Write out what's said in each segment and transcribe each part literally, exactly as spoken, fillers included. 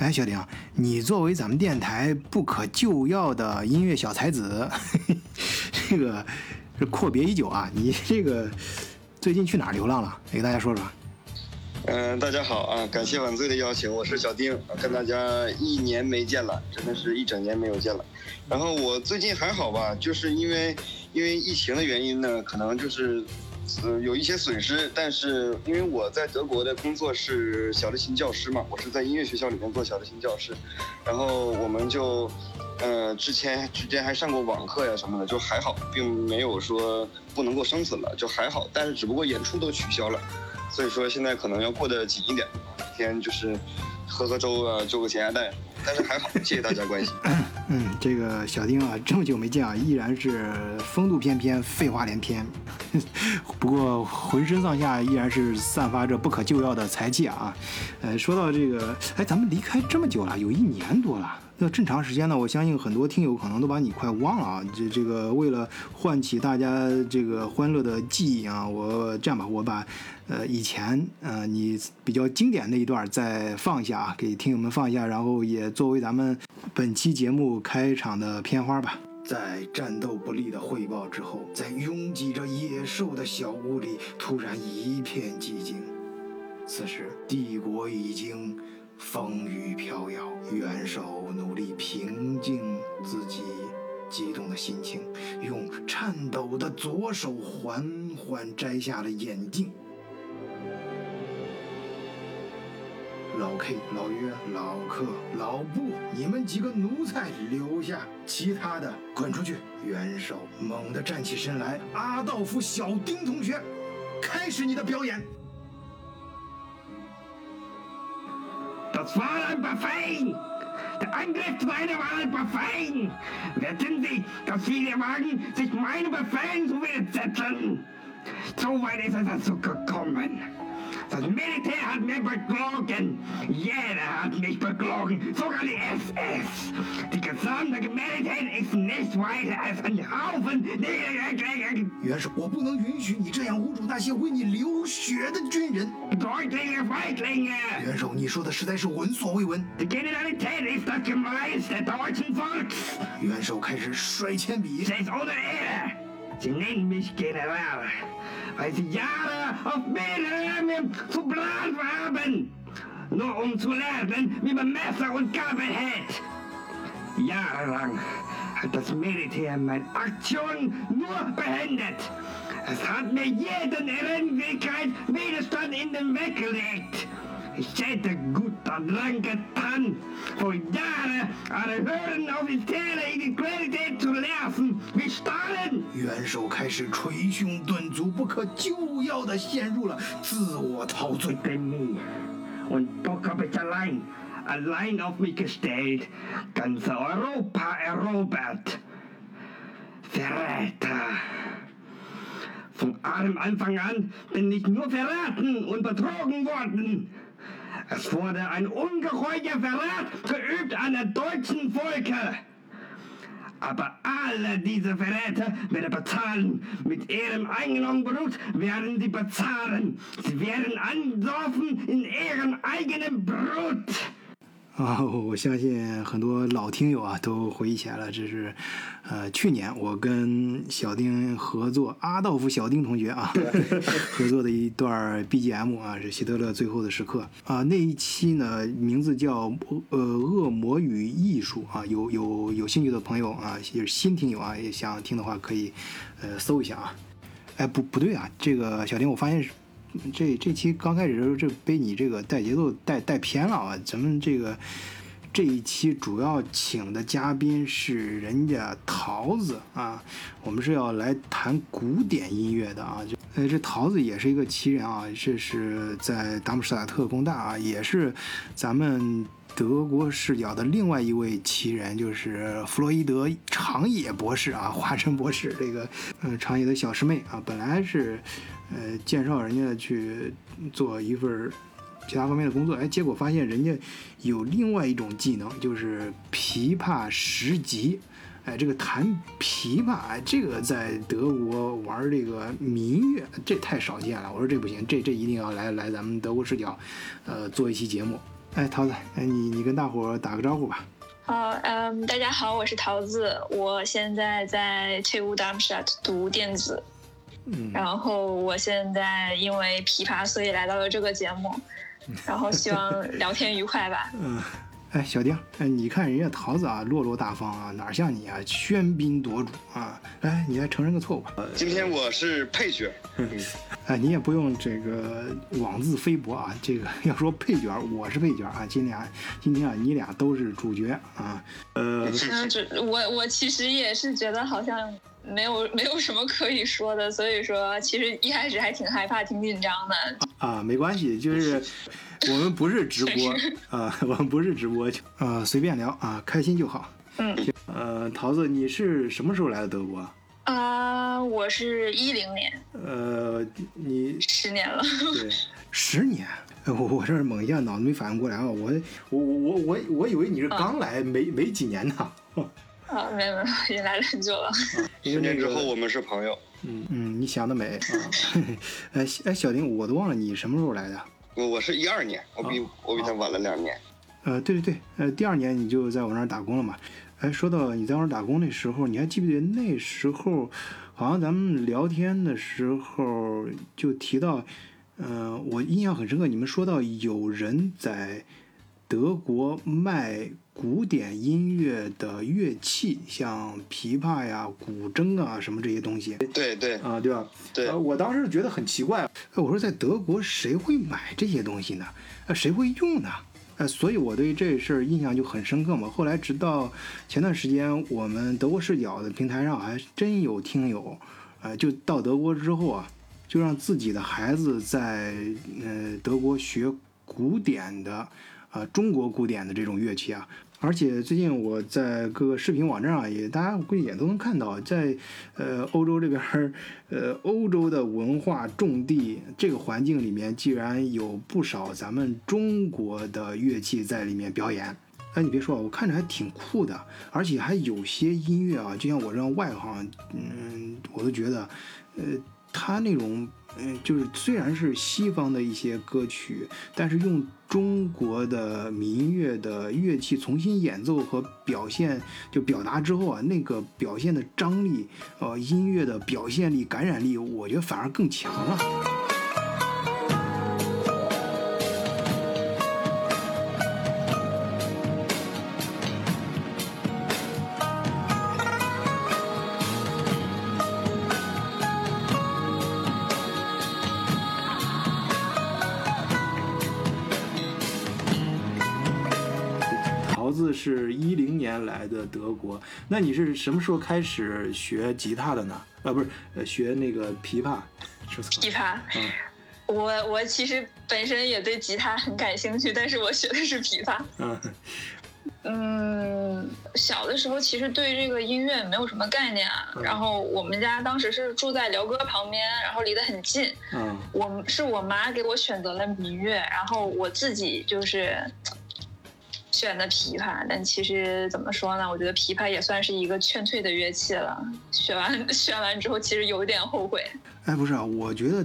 哎，小丁，你作为咱们电台不可救药的音乐小才子，呵呵这个是阔别已久啊！你这个最近去哪儿流浪了？也给大家说说。嗯、呃，大家好啊！感谢晚醉的邀请，我是小丁，跟大家一年没见了，真的是一整年没有见了。然后我最近还好吧，就是因为因为疫情的原因呢，可能就是。呃，有一些损失，但是因为我在德国的工作是小提琴教师嘛，我是在音乐学校里面做小提琴教师，然后我们就，呃，之前之前还上过网课呀什么的，就还好，并没有说不能够生存了，就还好，但是只不过演出都取消了，所以说现在可能要过得紧一点，每天就是喝喝粥啊，做个咸鸭蛋。但是还好，谢谢大家关心。嗯，这个小丁啊，这么久没见啊，依然是风度翩翩，废话连篇。不过浑身上下依然是散发着不可救药的才气啊。呃，说到这个，哎，咱们离开这么久了，有一年多了。那正常时间呢，我相信很多听友可能都把你快忘了啊。这这个为了唤起大家这个欢乐的记忆啊，我这样吧，我把呃以前呃你比较经典的一段再放一下啊，给听友们放一下，然后也作为咱们本期节目开场的片花吧。在战斗不利的汇报之后，在拥挤着野兽的小屋里，突然一片寂静。此时，帝国已经。风雨飘摇，元首努力平静自己激动的心情，用颤抖的左手缓缓摘下了眼镜。老 K、老约、老克、老布，你们几个奴才留下，其他的滚出去！元首猛地站起身来，阿道夫·小丁同学，开始你的表演。Das war ein Befehl! Der Angriff weiter war ein Befehl! Werden Sie, dass viele Wagen sich meinen Befehlen zu widersetzen? So weit ist es dazu gekommen. Das Militär hat mich betrogen. Jeder hat mich betrogen, sogar die S S. Die gesamte Militär ist nicht weiter als ein Haufen niedergeschlagen. 元首，我不能允许你这样侮辱那些为你流血的军人。Deutsche Feiglinge. 元首，你说的实在是闻所未闻。Die Generalität ist das Gemüse des deutschen Volkes. 元首开始甩铅笔。Das ist ohne Ehre. Sie nennen mich General.weil sie Jahre auf Bildern zu planen haben, nur um zu lernen, wie man Messer und Gabel hält. Jahrelang hat das Militär meine Aktion nur behindert. Es hat mir jeden Errungenschaft Widerstand in den Weg gelegt. Ich hätte gut daran getan, vor Jahren alle höheren Offiziere in die Qualität zu lassen, wie Stalin。元首开始捶胸顿足，不可救药地陷入了自我陶醉。Und doch habe ich allein, allein auf mich gestellt, ganze Europa erobert. Verräter.Von allem Anfang an bin ich nur verraten und betrogen worden. Es wurde ein ungeheurer Verrat geübt an der deutschen Volke. Aber alle diese Verräter werden bezahlen. Mit ihrem eigenen Blut werden sie bezahlen. Sie werden ansaufen in ihrem eigenen Blut.哦，我相信很多老听友啊都回忆起来了，这是，呃，去年我跟小丁合作，阿道夫小丁同学啊合作的一段 B G M 啊，是希特勒最后的时刻啊。那一期呢名字叫呃恶魔与艺术啊，有有有兴趣的朋友啊，也是新听友啊，也想听的话可以呃搜一下啊。哎，不不对啊，这个小丁我发现是。这这期刚开始这被你这个带节奏带带偏了啊！咱们这个这一期主要请的嘉宾是人家桃子啊，我们是要来谈古典音乐的啊。呃，这桃子也是一个奇人啊，这是在达姆施塔特工大啊，也是咱们德国视角的另外一位奇人，就是弗洛伊德长野博士啊，华生博士这个呃长野的小师妹啊，本来是。呃，介绍人家去做一份其他方面的工作，哎，结果发现人家有另外一种技能，就是琵琶十级。哎，这个弹琵琶，哎，这个在德国玩这个民乐，这太少见了。我说这不行，这这一定要来来咱们德国视角，呃，做一期节目。哎，桃子，哎，你你跟大伙打个招呼吧。好，嗯，大家好，我是桃子，我现在在 T U Darmstadt 读电子。嗯，然后我现在因为琵琶，所以来到了这个节目，然后希望聊天愉快吧。嗯，哎，小丁，哎，你看人家桃子啊，落落大方啊，哪像你啊，喧宾夺主啊！哎，你来承认个错误吧。今天我是配角。嗯，哎，你也不用这个妄自菲薄啊。这个要说配角，我是配角啊。今天啊，今天啊，你俩都是主角啊。呃，我我其实也是觉得好像。没有没有什么可以说的，所以说其实一开始还挺害怕挺紧张的啊，没关系，就是我们不是直播啊，我们不是直播啊，随便聊啊，开心就好。嗯，呃桃子，你是什么时候来的德国啊？呃、我是一零年。呃你十年了。对，十年。我我这猛一下脑子没反应过来啊，我我我我我以为你是刚来没、嗯、没几年呢。啊、哦，没有没有，也来很久了。十年之后我们是朋友。嗯嗯，你想得美。哎、啊、哎，小丁，我都忘了你什么时候来的。我我是一二年，我比、哦、我比他晚了两年。呃，对对对，呃，第二年你就在我那儿打工了嘛。哎，说到你在我那儿打工那时候，你还记不记得那时候，好像咱们聊天的时候就提到，嗯、呃，我印象很深刻，你们说到有人在德国卖古典音乐的乐器，像琵琶呀、古筝啊什么这些东西。对对啊、呃，对吧？对、呃，我当时觉得很奇怪，我说在德国谁会买这些东西呢？呃、谁会用呢？呃，所以我对这事儿印象就很深刻嘛。后来直到前段时间，我们德国视角的平台上还真有听友，呃，就到德国之后啊，就让自己的孩子在呃德国学古典的啊、呃、中国古典的这种乐器啊。而且最近我在各个视频网站啊，也大家估计也都能看到，在呃欧洲这边，呃欧洲的文化重地这个环境里面，既然有不少咱们中国的乐器在里面表演。哎，你别说，我看着还挺酷的，而且还有些音乐啊，就像我这样外行，嗯，我都觉得，呃，他那种。嗯，就是虽然是西方的一些歌曲，但是用中国的民乐的乐器重新演奏和表现，就表达之后啊，那个表现的张力，呃，音乐的表现力、感染力，我觉得反而更强了。是一零年来的德国，那你是什么时候开始学吉他的呢？啊，不是，学那个琵琶。琵琶，嗯、我我其实本身也对吉他很感兴趣，但是我学的是琵琶。嗯嗯，小的时候其实对这个音乐没有什么概念啊。嗯、然后我们家当时是住在辽哥旁边，然后离得很近。嗯，我是我妈给我选择了民乐，然后我自己就是。选的琵琶，但其实怎么说呢？我觉得琵琶也算是一个劝退的乐器了。选完选完之后，其实有点后悔。哎，不是啊，我觉得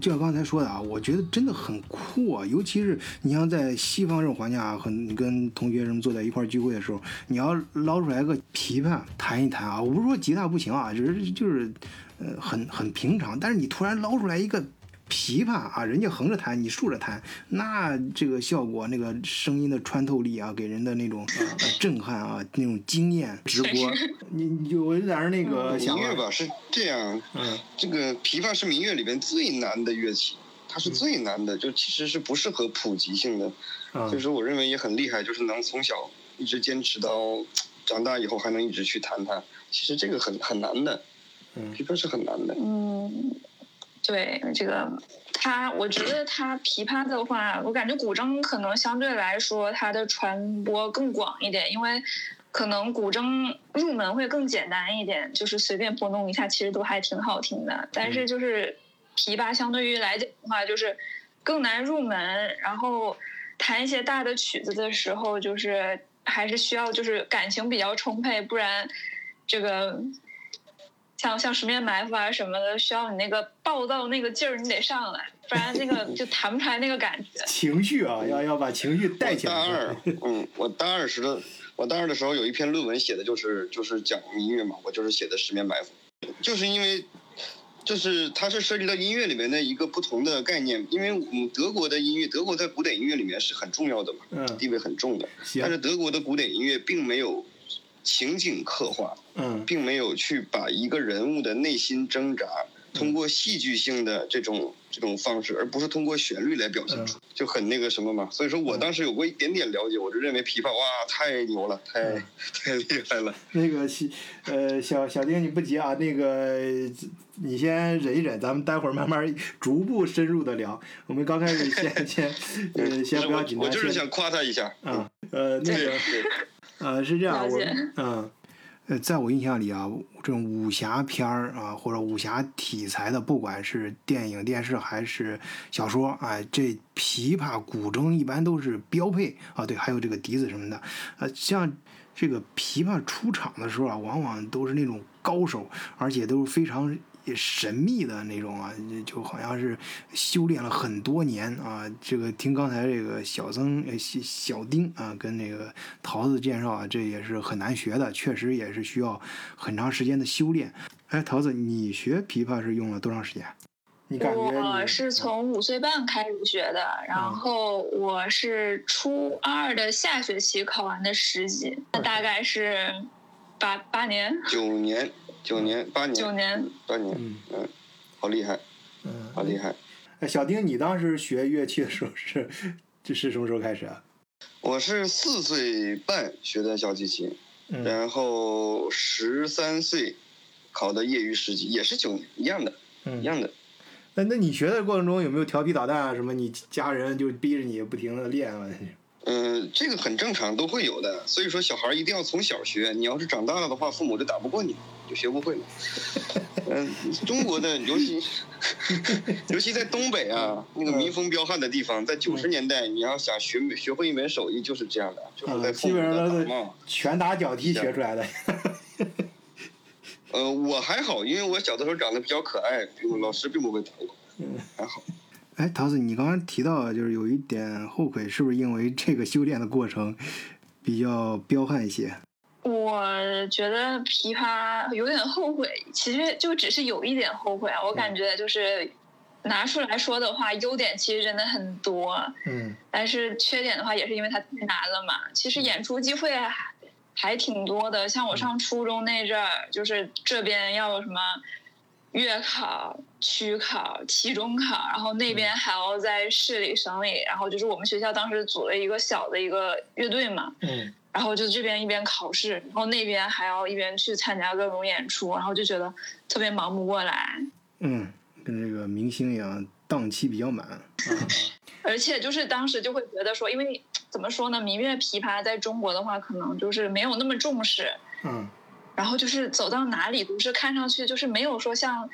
就像刚才说的啊，我觉得真的很酷啊。尤其是你像在西方这种环境啊，很跟同学什么坐在一块聚会的时候，你要捞出来个琵琶弹一弹啊。我不是说吉他不行啊，只是就是呃很很平常。但是你突然捞出来一个。琵琶啊，人家横着弹，你竖着弹，那这个效果，那个声音的穿透力啊，给人的那种、呃、震撼啊，那种惊艳直播。你你就我在那那个想、嗯、民乐吧，是这样，嗯，这个琵琶是民乐里边最难的乐器，它是最难的，就其实是不适合普及性的。嗯、所以说，我认为也很厉害，就是能从小一直坚持到长大以后，还能一直去弹它。其实这个很很难的，琵琶是很难的。嗯。对这个，它我觉得它琵琶的话，我感觉古筝可能相对来说它的传播更广一点，因为可能古筝入门会更简单一点，就是随便拨弄一下，其实都还挺好听的。但是就是琵琶相对于来讲的话，就是更难入门，然后弹一些大的曲子的时候，就是还是需要就是感情比较充沛，不然这个。像像十面埋伏啊什么的，需要你那个暴躁那个劲儿，你得上来，不然那个就弹不出来那个感觉。情绪啊，要要把情绪带起来。大二，嗯，我大二时的，我大二的时候有一篇论文写的就是就是讲音乐嘛，我就是写的十面埋伏，就是因为就是它是涉及到音乐里面的一个不同的概念，因为嗯德国的音乐，德国在古典音乐里面是很重要的嘛，嗯，地位很重的，但是德国的古典音乐并没有。情景刻画，嗯，并没有去把一个人物的内心挣扎通过戏剧性的这种这种方式，而不是通过旋律来表现出，就很那个什么嘛。所以说我当时有过一点点了解，我就认为琵琶哇太牛了，太、嗯、太厉害了。那个呃小小丁你不急啊，那个你先忍一忍，咱们待会儿慢慢逐步深入的聊。我们刚开始先先呃先不要紧张，我就是想夸他一下啊、嗯，呃那个。呃，是这样，我嗯，呃，在我印象里啊，这种武侠片儿啊，或者武侠题材的，不管是电影、电视还是小说啊，这琵琶、古筝一般都是标配啊。对，还有这个笛子什么的，呃、啊，像这个琵琶出场的时候啊，往往都是那种高手，而且都是非常。也神秘的那种啊，就好像是修炼了很多年啊。这个听刚才这个小曾、小丁啊，跟那个桃子介绍啊，这也是很难学的，确实也是需要很长时间的修炼。哎，桃子，你学琵琶是用了多长时间？你感觉你我是从五岁半开始学的，然后我是初二的下学期考完的十级，那大概是八八年、九年。九年八年九年八年嗯嗯好厉害嗯好厉害。哎，小丁你当时学乐器的时候是这是什么时候开始啊？我是四岁半学的小提琴，嗯，然后十三岁考的业余十级，也是九年一样的，嗯，一样的。那那你学的过程中有没有调皮捣蛋啊什么，你家人就逼着你不停的练啊？嗯，这个很正常，都会有的。所以说，小孩一定要从小学。你要是长大了的话，父母就打不过你，就学不会了。嗯，中国的尤其尤其在东北啊，那个民风彪悍的地方，在九十年代，你要想学学会一门手艺，就是这样的，就是在父母的打骂，嗯，拳打脚踢学出来的。呃，我还好，因为我小的时候长得比较可爱，老师并不会打我，还好。哎，桃子，你刚刚提到就是有一点后悔，是不是因为这个修炼的过程比较彪悍一些？我觉得琵琶有点后悔，其实就只是有一点后悔啊。我感觉就是拿出来说的话，优点其实真的很多，嗯，但是缺点的话也是因为它太难了嘛。其实演出机会还还挺多的，像我上初中那阵儿，就是这边要什么。月考、区考、期中考，然后那边还要在市里、省里，然后就是我们学校当时组了一个小的一个乐队嘛，嗯，然后就这边一边考试，然后那边还要一边去参加各种演出，然后就觉得特别忙不过来，嗯，跟这个明星一样，档期比较满，嗯，而且就是当时就会觉得说，因为你怎么说呢，民乐琵琶在中国的话，可能就是没有那么重视，嗯。然后就是走到哪里都是看上去就是没有说像，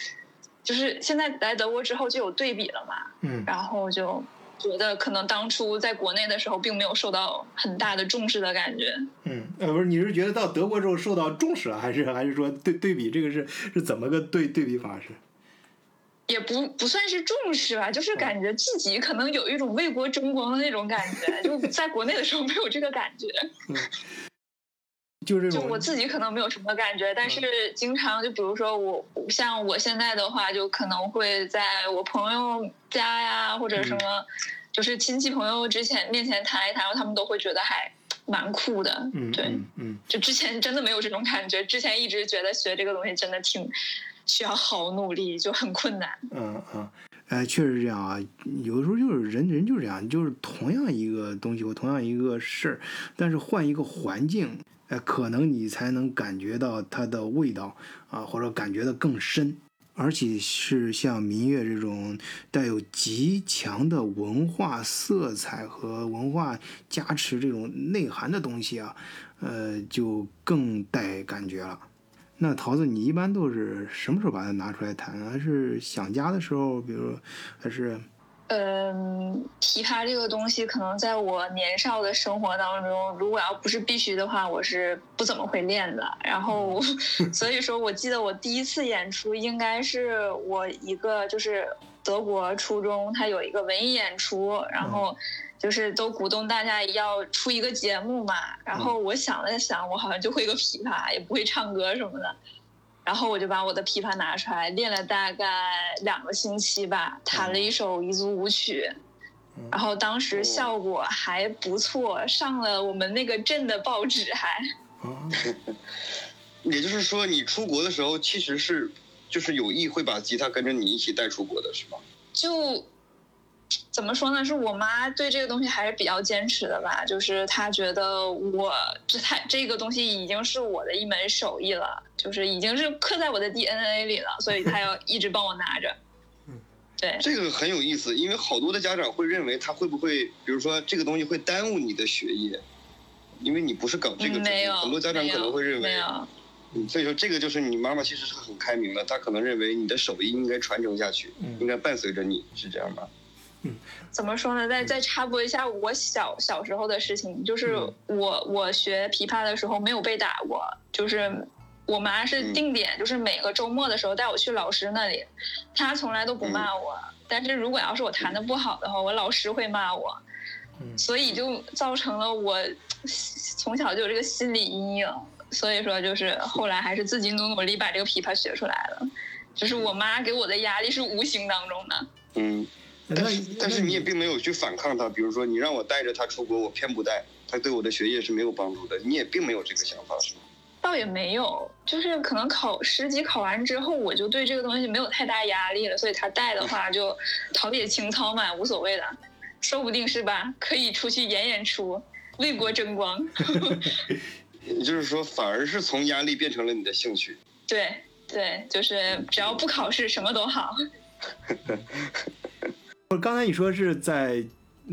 就是现在来德国之后就有对比了嘛，嗯，然后就觉得可能当初在国内的时候并没有受到很大的重视的感觉，嗯，呃，不是，你是觉得到德国之后受到重视了，还是还是说对对比这个是是怎么个对对比法是？也不不算是重视吧，就是感觉自己可能有一种为国争光的那种感觉，就在国内的时候没有这个感觉。嗯就, 这种就我自己可能没有什么感觉，但是经常就比如说我像我现在的话，就可能会在我朋友家呀或者什么，就是亲戚朋友之前面前谈一谈，然后他们都会觉得还蛮酷的，嗯，对，嗯，嗯，就之前真的没有这种感觉，之前一直觉得学这个东西真的挺需要好努力，就很困难，嗯嗯。哎，确实是这样啊。有的时候就是人人就是这样，就是同样一个东西，我同样一个事儿，但是换一个环境，哎，可能你才能感觉到它的味道啊，或者感觉得更深。而且是像民乐这种带有极强的文化色彩和文化加持这种内涵的东西啊，呃，就更带感觉了。那桃子，你一般都是什么时候把它拿出来弹？还是想家的时候，比如还是？嗯，琵琶这个东西可能在我年少的生活当中，如果要不是必须的话，我是不怎么会练的。然后所以说我记得我第一次演出应该是我一个就是德国初中，它有一个文艺演出，然后就是都鼓动大家要出一个节目嘛，然后我想了想，我好像就会个琵琶，也不会唱歌什么的，然后我就把我的琵琶拿出来练了大概两个星期吧，弹了一首彝族舞曲，嗯、然后当时效果还不错，上了我们那个镇的报纸还。嗯、也就是说，你出国的时候其实是就是有意会把吉他跟着你一起带出国的是吗？就怎么说呢？是我妈对这个东西还是比较坚持的吧，就是她觉得我这她这个东西已经是我的一门手艺了，就是已经是刻在我的 D N A 里了，所以她要一直帮我拿着。嗯，对，这个很有意思，因为好多的家长会认为她会不会，比如说这个东西会耽误你的学业，因为你不是搞这个专业，没有，很多家长可能会认为。没有。嗯，所以说这个就是你妈妈其实是很开明的，她可能认为你的手艺应该传承下去，嗯、应该伴随着你，是这样吧？嗯，怎么说呢？再再插播一下我小小时候的事情，就是我我学琵琶的时候没有被打过，就是我妈是定点，嗯、就是每个周末的时候带我去老师那里，她从来都不骂我，嗯、但是如果要是我弹得不好的话，我老师会骂我，嗯、所以就造成了我从小就有这个心理阴影，所以说就是后来还是自己努努力把这个琵琶学出来了，就是我妈给我的压力是无形当中的。嗯。但是但是你也并没有去反抗他，比如说你让我带着他出国，我偏不带，他对我的学业是没有帮助的，你也并没有这个想法是吗？倒也没有，就是可能考十级考完之后，我就对这个东西没有太大压力了，所以他带的话就陶冶情操嘛，无所谓的，说不定是吧，可以出去演演出，为国争光。也就是说，反而是从压力变成了你的兴趣。对对，就是只要不考试，什么都好。刚才你说是在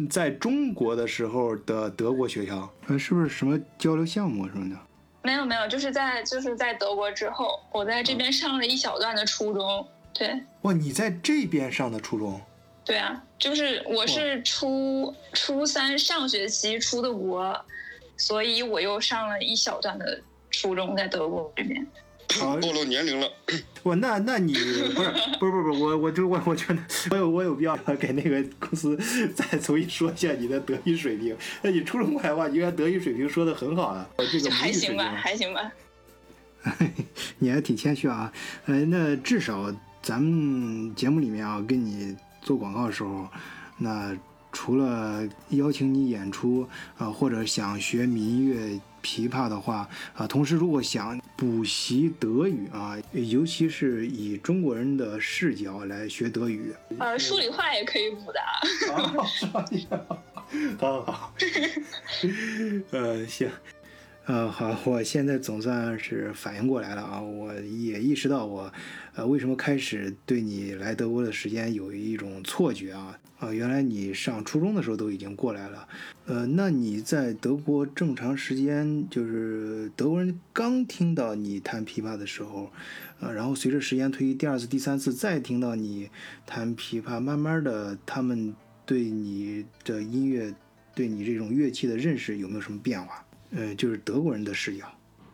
在中国的时候的德国学校，呃，是不是什么交流项目什么的？没有没有，就是在就是在德国之后，我在这边上了一小段的初中。对。哇，你在这边上的初中？对啊，就是我是初初三上学期出的国，所以我又上了一小段的初中在德国这边。暴露年龄了，我那那你不是不是不是我我就我我觉得我有我有必要给那个公司再重新说一下你的德语水平。那你初中来的话，你原来德语水平说的很好了，我这个还行吧，还行吧。你还挺谦虚啊，呃，那至少咱们节目里面啊，跟你做广告的时候，那除了邀请你演出啊，呃，或者想学民乐琵琶的话啊，同时如果想补习德语啊，尤其是以中国人的视角来学德语，呃，数理化也可以补的。好好好，呃，行，呃，好，我现在总算是反应过来了啊，我也意识到我，呃，为什么开始对你来德国的时间有一种错觉啊。啊，原来你上初中的时候都已经过来了，呃，那你在德国这么长时间，就是德国人刚听到你弹琵琶的时候，呃，然后随着时间推移，第二次、第三次再听到你弹琵琶，慢慢的，他们对你的音乐、对你这种乐器的认识有没有什么变化？呃，就是德国人的视角。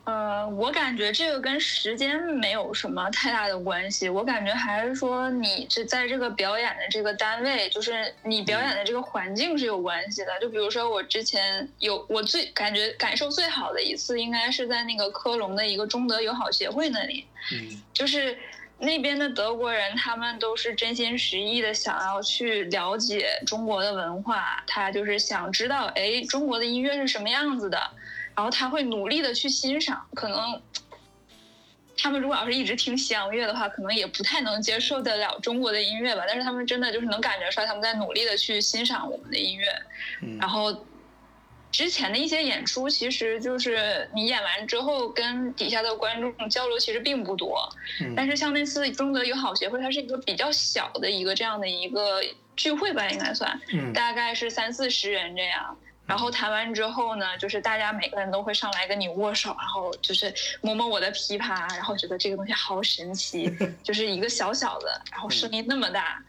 呃，我感觉这个跟时间没有什么太大的关系，我感觉还是说你这在这个表演的这个单位，就是你表演的这个环境是有关系的。就比如说我之前有我最感觉感受最好的一次，应该是在那个科隆的一个中德友好协会那里，嗯，就是那边的德国人，他们都是真心实意的想要去了解中国的文化，他就是想知道，哎，中国的音乐是什么样子的。然后他会努力的去欣赏，可能他们如果要是一直听西洋乐的话，可能也不太能接受得了中国的音乐吧。但是他们真的就是能感觉出来，他们在努力的去欣赏我们的音乐。嗯、然后之前的一些演出，其实就是你演完之后跟底下的观众交流其实并不多。嗯、但是像那次中德友好协会，它是一个比较小的一个这样的一个聚会吧，应该算，嗯、大概是三四十人这样。然后弹完之后呢，就是大家每个人都会上来跟你握手，然后就是摸摸我的琵琶，然后觉得这个东西好神奇，就是一个小小的，然后声音那么大，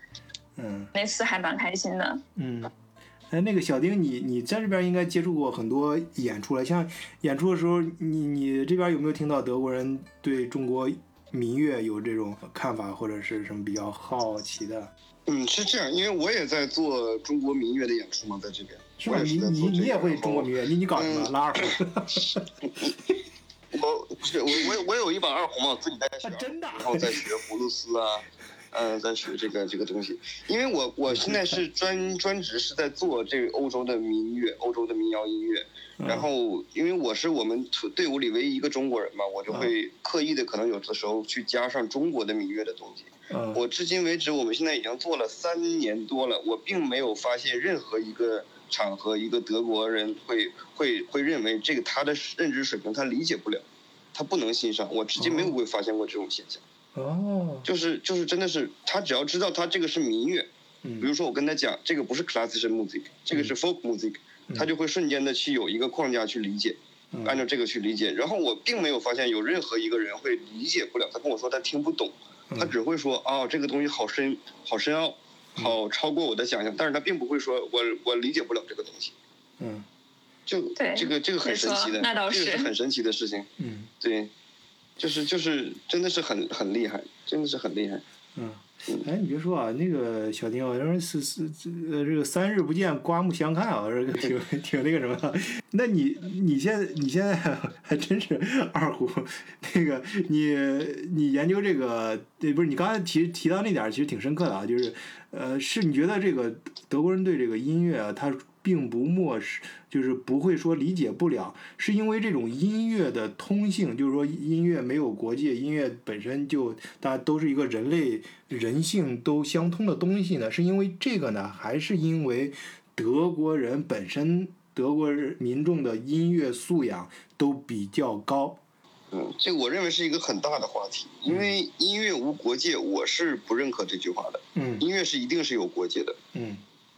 嗯，那次还蛮开心的。嗯，哎，那个小丁，你你在这边应该接触过很多演出了，像演出的时候，你你这边有没有听到德国人对中国民乐有这种看法，或者是什么比较好奇的？嗯，是这样，因为我也在做中国民乐的演出嘛，在这边。是吧？你你你也会中国民乐？你你搞什么？嗯、拉二胡？我不是我我我有一把二胡嘛，我自己在学、啊，真的，然后在学葫芦丝啊。嗯，在学这个这个东西，因为我我现在是专专职是在做这个欧洲的民乐，欧洲的民谣音乐。然后，因为我是我们队伍里唯一一个中国人嘛，我就会刻意的可能有的时候去加上中国的民乐的东西。我至今为止，我们现在已经做了三年多了，我并没有发现任何一个场合，一个德国人会会会认为这个他的认知水平他理解不了，他不能欣赏。我至今没有会发现过这种现象。哦、oh. 就是，就是就是，真的是他只要知道他这个是民乐，嗯，比如说我跟他讲这个不是 classical music， 这个是 folk music，嗯，他就会瞬间的去有一个框架去理解，嗯，按照这个去理解。然后我并没有发现有任何一个人会理解不了，他跟我说他听不懂，嗯，他只会说哦这个东西好深好深奥，好超过我的想象，嗯，但是他并不会说我我理解不了这个东西，嗯，就这个这个很神奇的，那倒是，这个是很神奇的事情，嗯，对。就是就是，真的是很很厉害，真的是很厉害。嗯，哎，你别说啊，那个小丁啊，要是是呃这个三日不见，刮目相看啊，这个挺挺那个什么。那你你现在你现在还真是二胡，那个你你研究这个，对，不是你刚才提提到那点，其实挺深刻的啊，就是呃，是你觉得这个德国人对这个音乐啊，他并不漠视，就是不会说理解不了，是因为这种音乐的通性，就是说音乐没有国界，音乐本身就大家都是一个人类人性都相通的东西呢，是因为这个呢，还是因为德国人本身德国民众的音乐素养都比较高？嗯，这我认为是一个很大的话题，因为音乐无国界，我是不认可这句话的。嗯，音乐是一定是有国界的。嗯。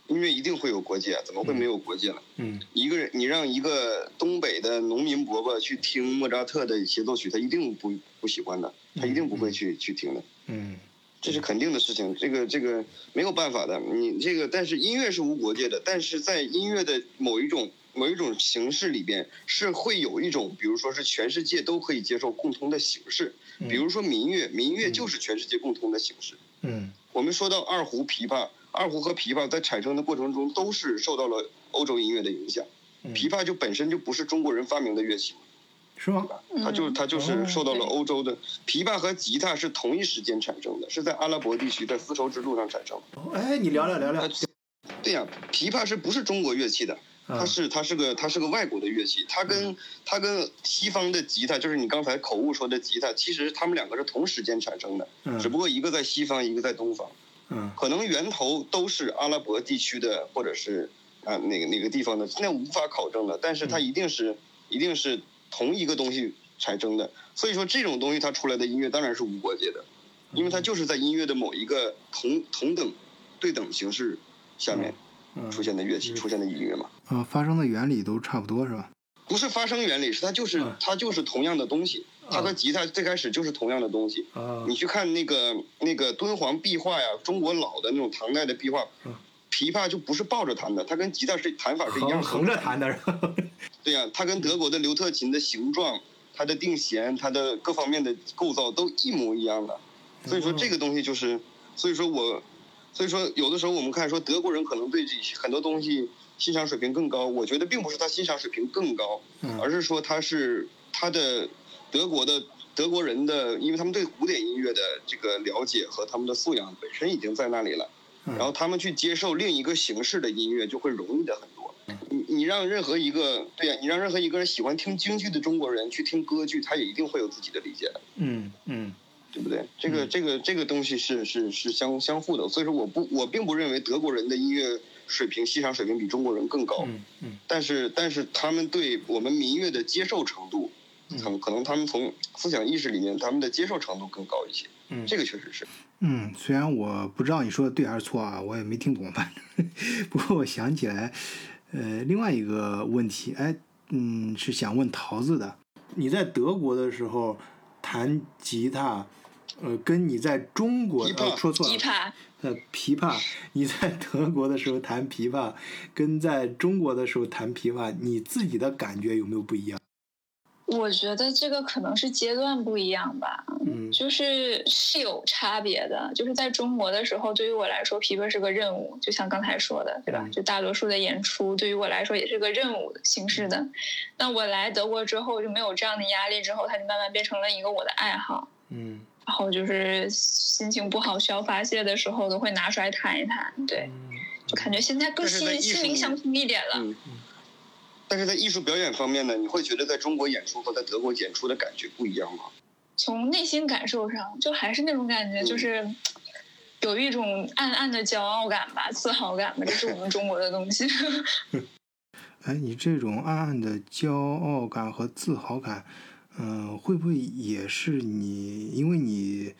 音乐一定会有国界，怎么会没有国界呢？嗯，一个人你让一个东北的农民伯伯去听莫扎特的协奏曲，他一定不不喜欢的，他一定不会去、嗯、去听的。嗯，这是肯定的事情，这个这个没有办法的。你这个，但是音乐是无国界的，但是在音乐的某一种某一种形式里边，是会有一种，比如说是全世界都可以接受共通的形式，比如说民乐，民乐就是全世界共通的形式。嗯，我们说到二胡、琵琶。二胡和琵琶在产生的过程中都是受到了欧洲音乐的影响，琵琶就本身就不是中国人发明的乐器，是吗？它就它就是受到了欧洲的。琵琶和吉他是同一时间产生的，是在阿拉伯地区，在丝绸之路上产生的。哎，你聊聊聊聊。对呀，琵琶是不是中国乐器的？它是它是个它是个外国的乐器，它跟它跟西方的吉他，就是你刚才口误说的吉他，其实他们两个是同时间产生的，只不过一个在西方，一个在东方。嗯，可能源头都是阿拉伯地区的，或者是啊哪个哪个地方的，那无法考证了。但是它一定是、嗯、一定是同一个东西产生的，所以说这种东西它出来的音乐当然是无国界的，因为它就是在音乐的某一个同同等对等形式下面出现的乐器、嗯嗯、出现的音乐嘛。啊、嗯，发生的原理都差不多是吧？不是发声原理，是它就是、嗯、它就是同样的东西，它和吉他最开始就是同样的东西。嗯、你去看那个那个敦煌壁画呀，中国老的那种唐代的壁画，嗯、琵琶就不是抱着弹的，它跟吉他是弹法是一样，横着弹的。对呀、啊，它跟德国的刘特琴的形状、它的定弦、它的各方面的构造都一模一样的。所以说这个东西就是，所以说我，所以说有的时候我们看说德国人可能对很多东西。欣赏水平更高，我觉得并不是他欣赏水平更高，嗯、而是说他是他的德国的德国人的，因为他们对古典音乐的这个了解和他们的素养本身已经在那里了，嗯、然后他们去接受另一个形式的音乐就会容易的很多。嗯、你你让任何一个对呀、啊，你让任何一个人喜欢听京剧的中国人去听歌剧，他也一定会有自己的理解的。嗯嗯。对不对？这个这个这个东西是是是相相互的，所以说我不我并不认为德国人的音乐水平、欣赏水平比中国人更高，嗯嗯，但是但是他们对我们民乐的接受程度，嗯，可能他们从思想意识里面，他们的接受程度更高一些，嗯，这个确实是，嗯，虽然我不知道你说的对还是错啊，我也没听懂，反正，不过我想起来，呃，另外一个问题，哎，嗯，是想问桃子的，你在德国的时候弹吉他。呃，跟你在中国呃说错了，琵琶，呃，琵琶，你在德国的时候弹琵琶，跟在中国的时候弹琵琶，你自己的感觉有没有不一样？我觉得这个可能是阶段不一样吧，嗯，就是是有差别的。就是在中国的时候，对于我来说，琵琶是个任务，就像刚才说的，对吧？嗯、就大多数的演出，对于我来说也是个任务形式的。那我来德国之后就没有这样的压力，之后它就慢慢变成了一个我的爱好，嗯。然后就是心情不好需要发泄的时候，都会拿出来弹一弹，对，就感觉现在更心心灵相通一点了。嗯嗯但是在艺术表演方面呢，你会觉得在中国演出和在德国演出的感觉不一样吗？从内心感受上，就还是那种感觉，就是有一种暗暗的骄傲感吧，自豪感吧，这是我们中国的东西。哎，你这种暗暗的骄傲感和自豪感，嗯、呃，会不会也是你因为你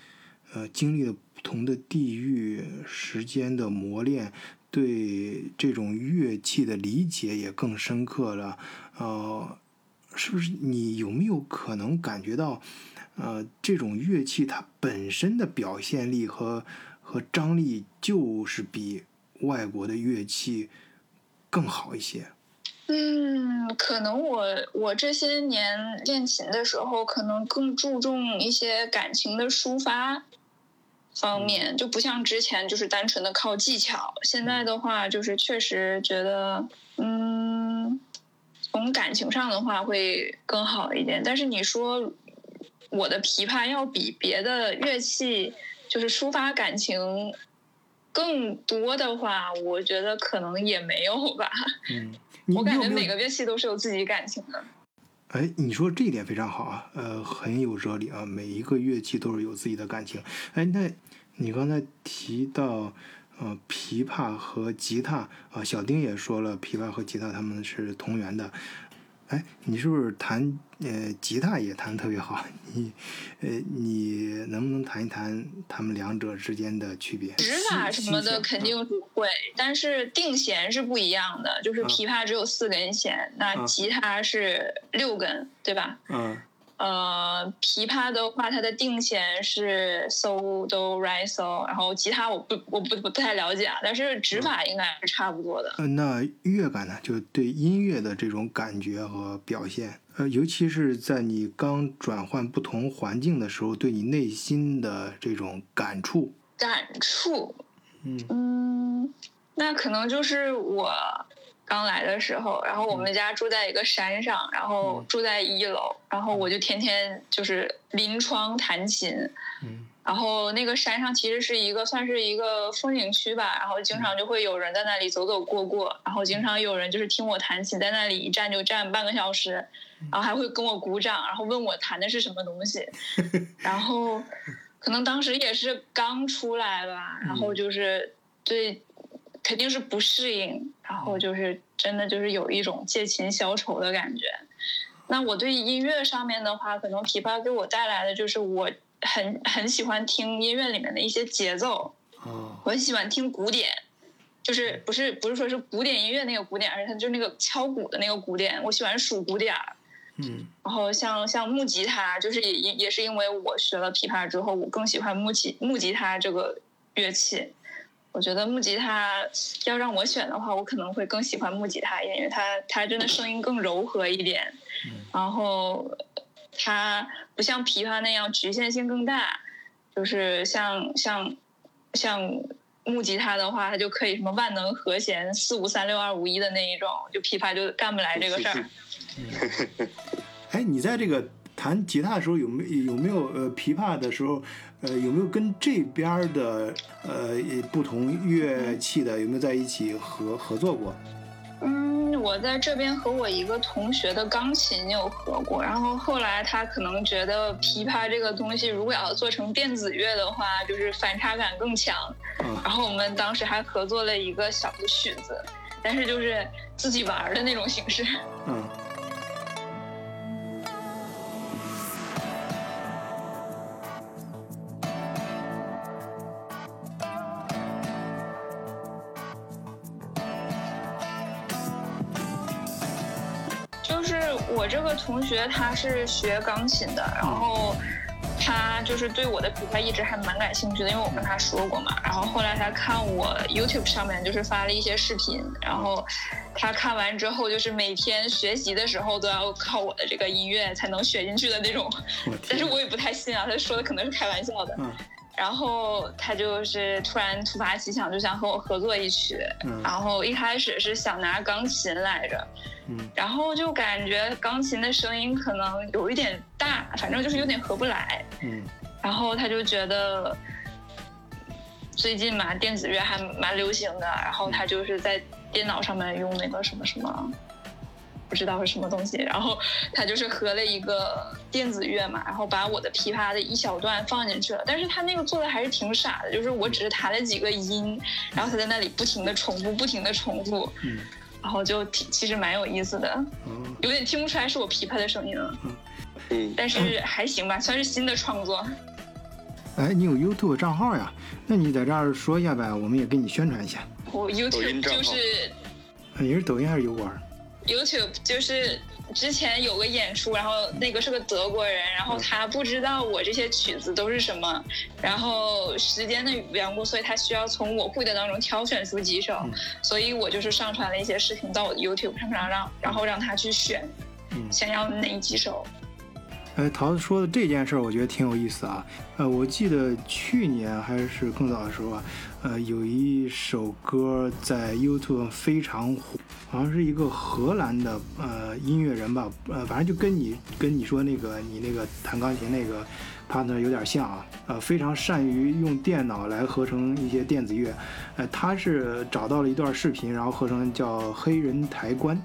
呃经历了不同的地域、时间的磨练？对这种乐器的理解也更深刻了，呃，是不是你有没有可能感觉到，呃，这种乐器它本身的表现力和和张力就是比外国的乐器更好一些？嗯，可能我我这些年练琴的时候，可能更注重一些感情的抒发。方面就不像之前就是单纯的靠技巧，现在的话就是确实觉得嗯从感情上的话会更好一点，但是你说我的琵琶要比别的乐器就是抒发感情更多的话，我觉得可能也没有吧。嗯，我感觉每个乐器都是有自己感情的。哎，你说这一点非常好啊，呃，很有哲理啊。每一个乐器都是有自己的感情。哎，那你刚才提到，呃，琵琶和吉他啊、呃，小丁也说了，琵琶和吉他他们是同源的。哎，你是不是弹呃吉他也弹得特别好？你呃，你能不能谈一谈他们两者之间的区别？指法什么的肯定不会，但是定弦是不一样的。就是琵琶只有四根弦，啊、那吉他是六根，啊、对吧？嗯、啊。呃，琵琶的话，它的定弦是 so do re so， 然后吉他我不我不不太了解，但是指法应该是差不多的。嗯、那乐感呢？就对音乐的这种感觉和表现。呃，尤其是在你刚转换不同环境的时候，对你内心的这种感触，感触，嗯嗯，那可能就是我刚来的时候，然后我们家住在一个山上，然后住在一楼，然后我就天天就是临窗弹琴，嗯，然后那个山上其实是一个算是一个风景区吧，然后经常就会有人在那里走走过过，然后经常有人就是听我弹琴，在那里一站就站半个小时。然后还会跟我鼓掌，然后问我弹的是什么东西，然后可能当时也是刚出来吧，然后就是对肯定是不适应，然后就是真的就是有一种借琴消愁的感觉。那我对音乐上面的话，可能琵琶给我带来的就是我很很喜欢听音乐里面的一些节奏，我很喜欢听古典。就是不是不是说是古典音乐那个古典，而是它就是那个敲鼓的那个古典，我喜欢数鼓点儿。嗯，然后像像木吉他，就是也也是因为我学了琵琶之后，我更喜欢木吉木吉他这个乐器。我觉得木吉他要让我选的话，我可能会更喜欢木吉他一点，因为它它真的声音更柔和一点，然后它不像琵琶那样局限性更大，就是像像像。像木吉他的话，它就可以什么万能和弦四五三六二五一的那一种，就琵琶就干不来这个事儿。哎，你在这个弹吉他的时候有没有没有呃琵琶的时候呃有没有跟这边的呃不同乐器的有没有在一起合合作过？嗯，我在这边和我一个同学的钢琴有合过，然后后来他可能觉得琵琶这个东西如果要做成电子乐的话，就是反差感更强。然后我们当时还合作了一个小的曲子，但是就是自己玩的那种形式。嗯。就是我这个同学他是学钢琴的，然后他就是对我的比赛一直还蛮感兴趣的，因为我跟他说过嘛。然后后来他看我 YouTube 上面就是发了一些视频，然后他看完之后就是每天学习的时候都要靠我的这个音乐才能学进去的那种，但是我也不太信啊，他说的可能是开玩笑的。嗯，然后他就是突然突发奇想，就想和我合作一曲。嗯，然后一开始是想拿钢琴来着，嗯，然后就感觉钢琴的声音可能有一点大，反正就是有点合不来。嗯，然后他就觉得最近嘛，电子乐还蛮流行的，然后他就是在电脑上面用那个什么什么，不知道是什么东西，然后他就是合了一个电子乐嘛，然后把我的琵琶的一小段放进去了，但是他那个做的还是挺傻的，就是我只是弹了几个音，然后他在那里不停的重复不停的重复，嗯，然后就其实蛮有意思的，有点听不出来是我琵琶的声音了，嗯，但是还行吧，算是新的创作。哎，你有 YouTube 账号呀？那你在这儿说一下呗，我们也给你宣传一下。我 YouTube 就是你是抖音还是油管？YouTube 就是之前有个演出，然后那个是个德国人，然后他不知道我这些曲子都是什么，然后时间的缘故，所以他需要从我会的当中挑选出几首，所以我就是上传了一些视频到我的 YouTube 上面，让然后让他去选想要哪几首。哎，桃子说的这件事儿，我觉得挺有意思啊。呃，我记得去年还是更早的时候啊，呃，有一首歌在 YouTube 非常火，好像是一个荷兰的呃音乐人吧，呃，反正就跟你跟你说那个你那个弹钢琴那个 partner 有点像啊，呃，非常善于用电脑来合成一些电子乐，呃，他是找到了一段视频，然后合成叫黑人抬棺。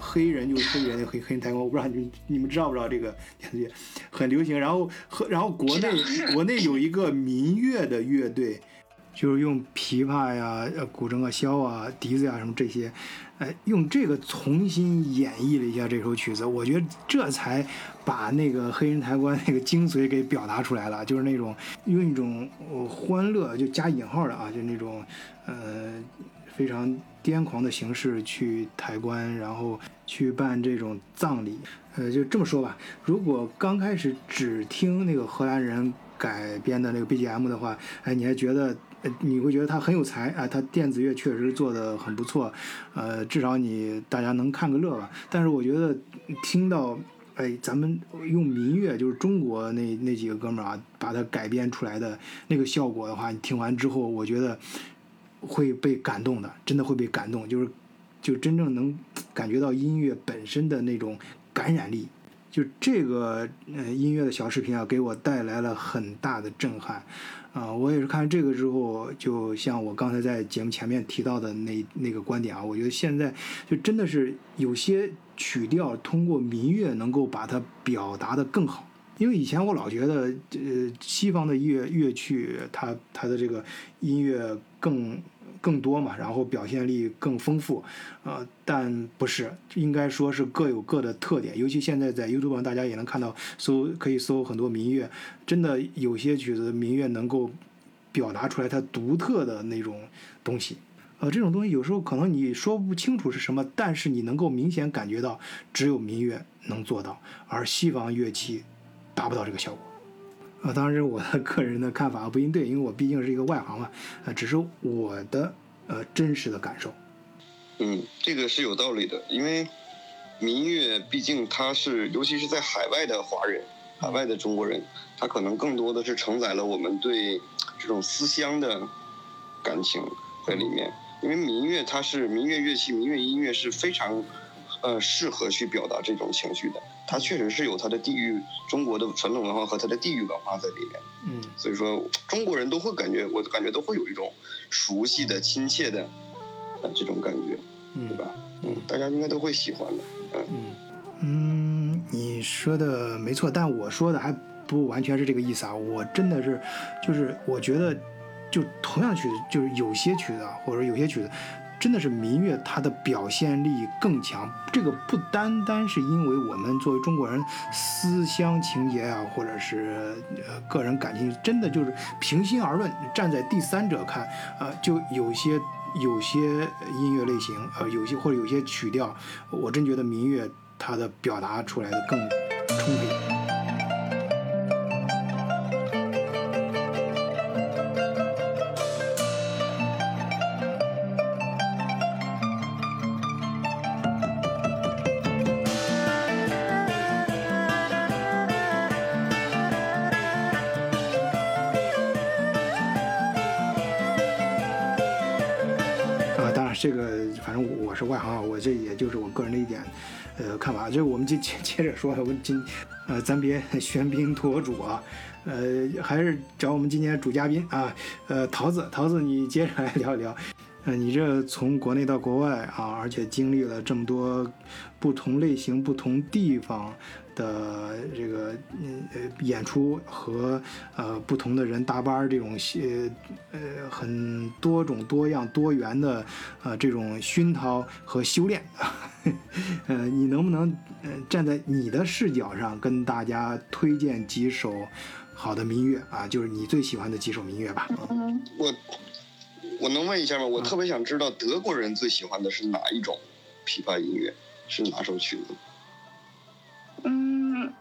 黑人就是黑人，黑黑人抬棺，我不知道你你们知道不知道这个电子乐很流行。然后和然后国内国内有一个民乐的乐队，就是用琵琶呀、古筝啊、箫啊、笛子呀什么这些，哎，用这个重新演绎了一下这首曲子。我觉得这才把那个黑人抬棺那个精髓给表达出来了，就是那种用一种欢乐就加引号的啊，就那种呃非常癫狂的形式去抬棺，然后去办这种葬礼。呃，就这么说吧，如果刚开始只听那个荷兰人改编的那个 B G M 的话，哎，你还觉得，呃、你会觉得他很有才啊，他电子乐确实做得很不错，呃，至少你大家能看个乐吧。但是我觉得听到，哎，咱们用民乐，就是中国那那几个哥们儿啊，把它改编出来的那个效果的话，你听完之后，我觉得会被感动的，真的会被感动，就是就真正能感觉到音乐本身的那种感染力。就这个呃音乐的小视频啊，给我带来了很大的震撼啊，呃！我也是看这个之后，就像我刚才在节目前面提到的那那个观点啊，我觉得现在就真的是有些曲调通过民乐能够把它表达得更好。因为以前我老觉得，呃，西方的乐乐曲，它它的这个音乐更更多嘛，然后表现力更丰富，呃，但不是，应该说是各有各的特点。尤其现在在 YouTube 上，大家也能看到搜可以搜很多民乐，真的有些曲子民乐能够表达出来它独特的那种东西。呃，这种东西有时候可能你说不清楚是什么，但是你能够明显感觉到，只有民乐能做到，而西方乐器达不到这个效果。呃，当然是我的个人的看法不一定对，因为我毕竟是一个外行嘛，呃，只是我的呃真实的感受。嗯，这个是有道理的，因为民乐毕竟它是，尤其是在海外的华人、海外的中国人，它可能更多的是承载了我们对这种思乡的感情在里面。因为民乐它是民乐乐器，民乐音乐是非常呃适合去表达这种情绪的。它确实是有它的地域，中国的传统文化和它的地域文化在里面。嗯，所以说中国人都会感觉，我感觉都会有一种熟悉的、亲切的，呃，这种感觉，对吧？嗯，大家应该都会喜欢的。嗯嗯，你说的没错，但我说的还不完全是这个意思啊。我真的是，就是我觉得，就同样曲子，就是有些曲子啊，或者有些曲子，真的是民乐它的表现力更强，这个不单单是因为我们作为中国人思乡情节啊，或者是呃个人感情，真的就是平心而论，站在第三者看，呃，就有些有些音乐类型，呃，有些或者有些曲调，我真觉得民乐它的表达出来的更充沛。这个反正 我, 我是外行啊，我这也就是我个人的一点呃看法。就我们接接着说，我们今呃咱别喧宾夺主啊，呃还是找我们今天主嘉宾啊，呃桃子，桃子你接着来聊一聊。呃，你这从国内到国外啊，而且经历了这么多不同类型、不同地方的这个呃演出和呃不同的人搭班这种呃很多种多样多元的呃这种熏陶和修炼，呃，你能不能呃站在你的视角上跟大家推荐几首好的民乐啊？就是你最喜欢的几首民乐吧？嗯，我。我能问一下吗？我特别想知道德国人最喜欢的是哪一种琵琶音乐，是哪首曲子？嗯，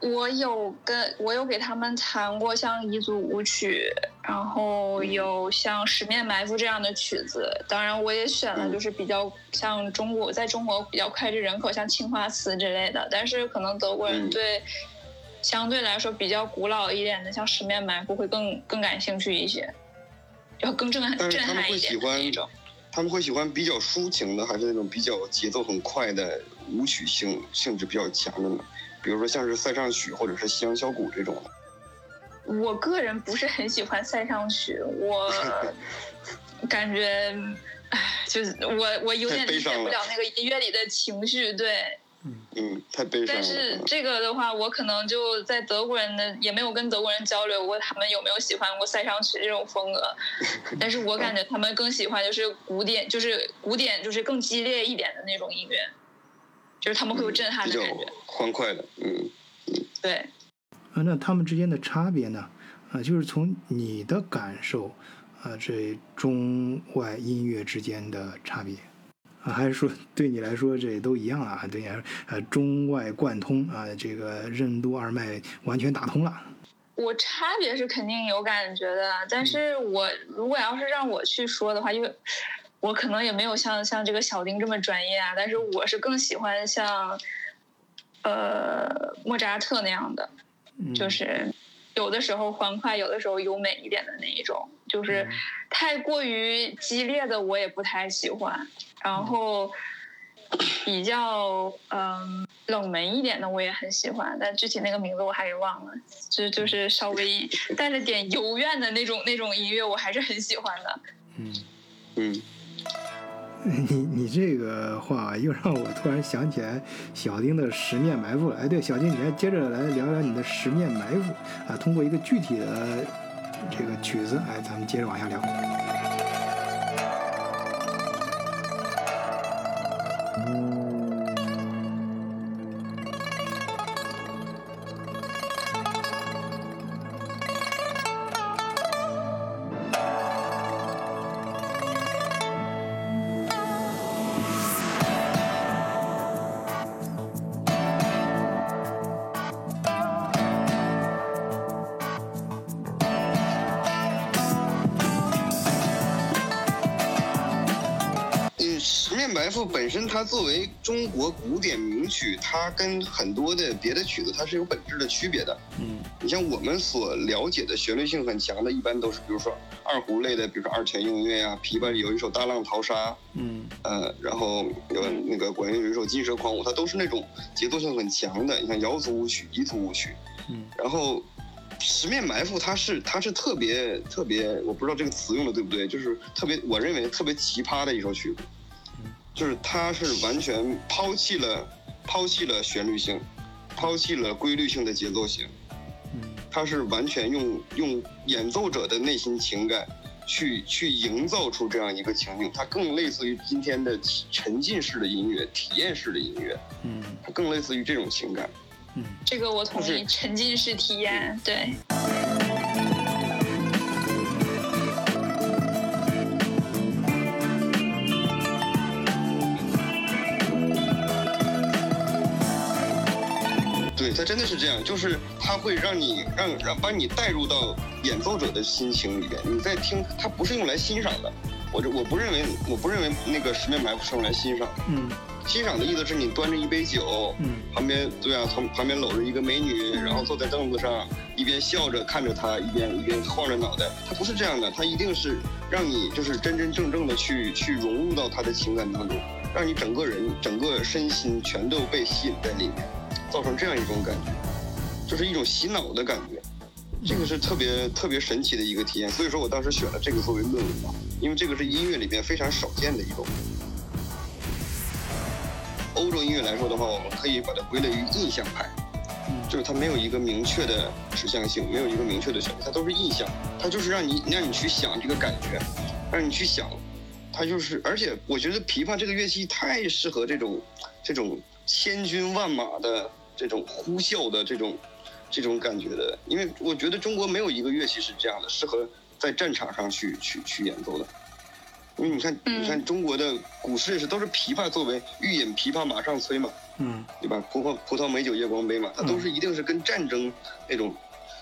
我有跟我有给他们弹过像彝族舞曲，然后有像十面埋伏这样的曲子。当然，我也选了就是比较像中国，在中国比较脍炙人口，像青花瓷之类的。但是可能德国人对、嗯、相对来说比较古老一点的，像十面埋伏会更更感兴趣一些。要更震撼，震撼一点那种。他们会喜欢比较抒情的，还是那种比较节奏很快的舞曲性性质比较强的呢？比如说像是塞上曲或者是西洋小鼓这种。我个人不是很喜欢塞上曲，我感觉，就是我我有点理解不了那个音乐里的情绪，对。嗯，太悲伤了。但是这个的话，我可能就在德国人的也没有跟德国人交流过，他们有没有喜欢过塞上曲这种风格？但是我感觉他们更喜欢就是古典，就是古典，就是更激烈一点的那种音乐，就是他们会有震撼的感觉，嗯、欢快的，嗯嗯，对。啊，那他们之间的差别呢？啊，就是从你的感受啊，这中外音乐之间的差别。还是说对你来说这都一样啊？对你来说，呃，中外贯通啊，这个任督二脉完全打通了。我差别是肯定有感觉的，但是我如果要是让我去说的话，因为我可能也没有像像这个小丁这么专业啊，但是我是更喜欢像呃莫扎特那样的，就是有的时候欢快，有的时候优美一点的那一种，就是太过于激烈的我也不太喜欢。然后比较嗯冷门一点的我也很喜欢，但具体那个名字我还是忘了。就就是稍微带了点幽怨的那种那种音乐，我还是很喜欢的。嗯嗯，你你这个话又让我突然想起来小丁的十面埋伏了。哎，对，小丁，你来接着来聊聊你的十面埋伏啊，通过一个具体的这个曲子，哎，咱们接着往下聊。本身它作为中国古典名曲，它跟很多的别的曲子它是有本质的区别的。嗯，你像我们所了解的旋律性很强的，一般都是比如说二胡类的，比如说二泉映月呀、啊，琵琶有一首《大浪淘沙》，嗯，呃，然后有那个管乐有一首《金蛇狂舞》，它都是那种节奏性很强的。你像瑶族舞曲、彝族舞曲，嗯，然后十面埋伏它是它是特别特别，我不知道这个词用的对不对，就是特别，我认为特别奇葩的一首曲子。就是它是完全抛弃了抛弃了旋律性，抛弃了规律性的节奏性，它是完全用用演奏者的内心情感去去营造出这样一个情景。它更类似于今天的沉浸式的音乐、体验式的音乐，嗯，它更类似于这种情感。嗯，这个我同意，沉浸式体验，对。它真的是这样，就是它会让你让让把你带入到演奏者的心情里边。你在听，它不是用来欣赏的。我这我不认为我不认为那个十面埋伏是用来欣赏的。嗯，欣赏的意思是你端着一杯酒，嗯，旁边对啊，从旁边搂着一个美女，然后坐在凳子上，一边笑着看着她，一边一边晃着脑袋。她不是这样的，她一定是让你就是真真正正的去去融入到她的情感当中，让你整个人整个身心全都被吸引在里面，造成这样一种感觉，就是一种洗脑的感觉。这个是特别特别神奇的一个体验，所以说我当时选了这个作为论文嘛，因为这个是音乐里面非常少见的一种。欧洲音乐来说的话，我们可以把它归类于印象派，就是它没有一个明确的指向性，没有一个明确的选择，它都是印象，它就是让你让你去想这个感觉，让你去想，它就是，而且我觉得琵琶这个乐器太适合这种这种千军万马的这种呼啸的这种。这种感觉的，因为我觉得中国没有一个乐器是这样的，适合在战场上去去去演奏的。因为你看，嗯、你看中国的古诗是都是琵琶作为欲饮琵琶马上催嘛，嗯，对吧？葡萄葡萄美酒夜光杯嘛，它都是一定是跟战争那种，嗯、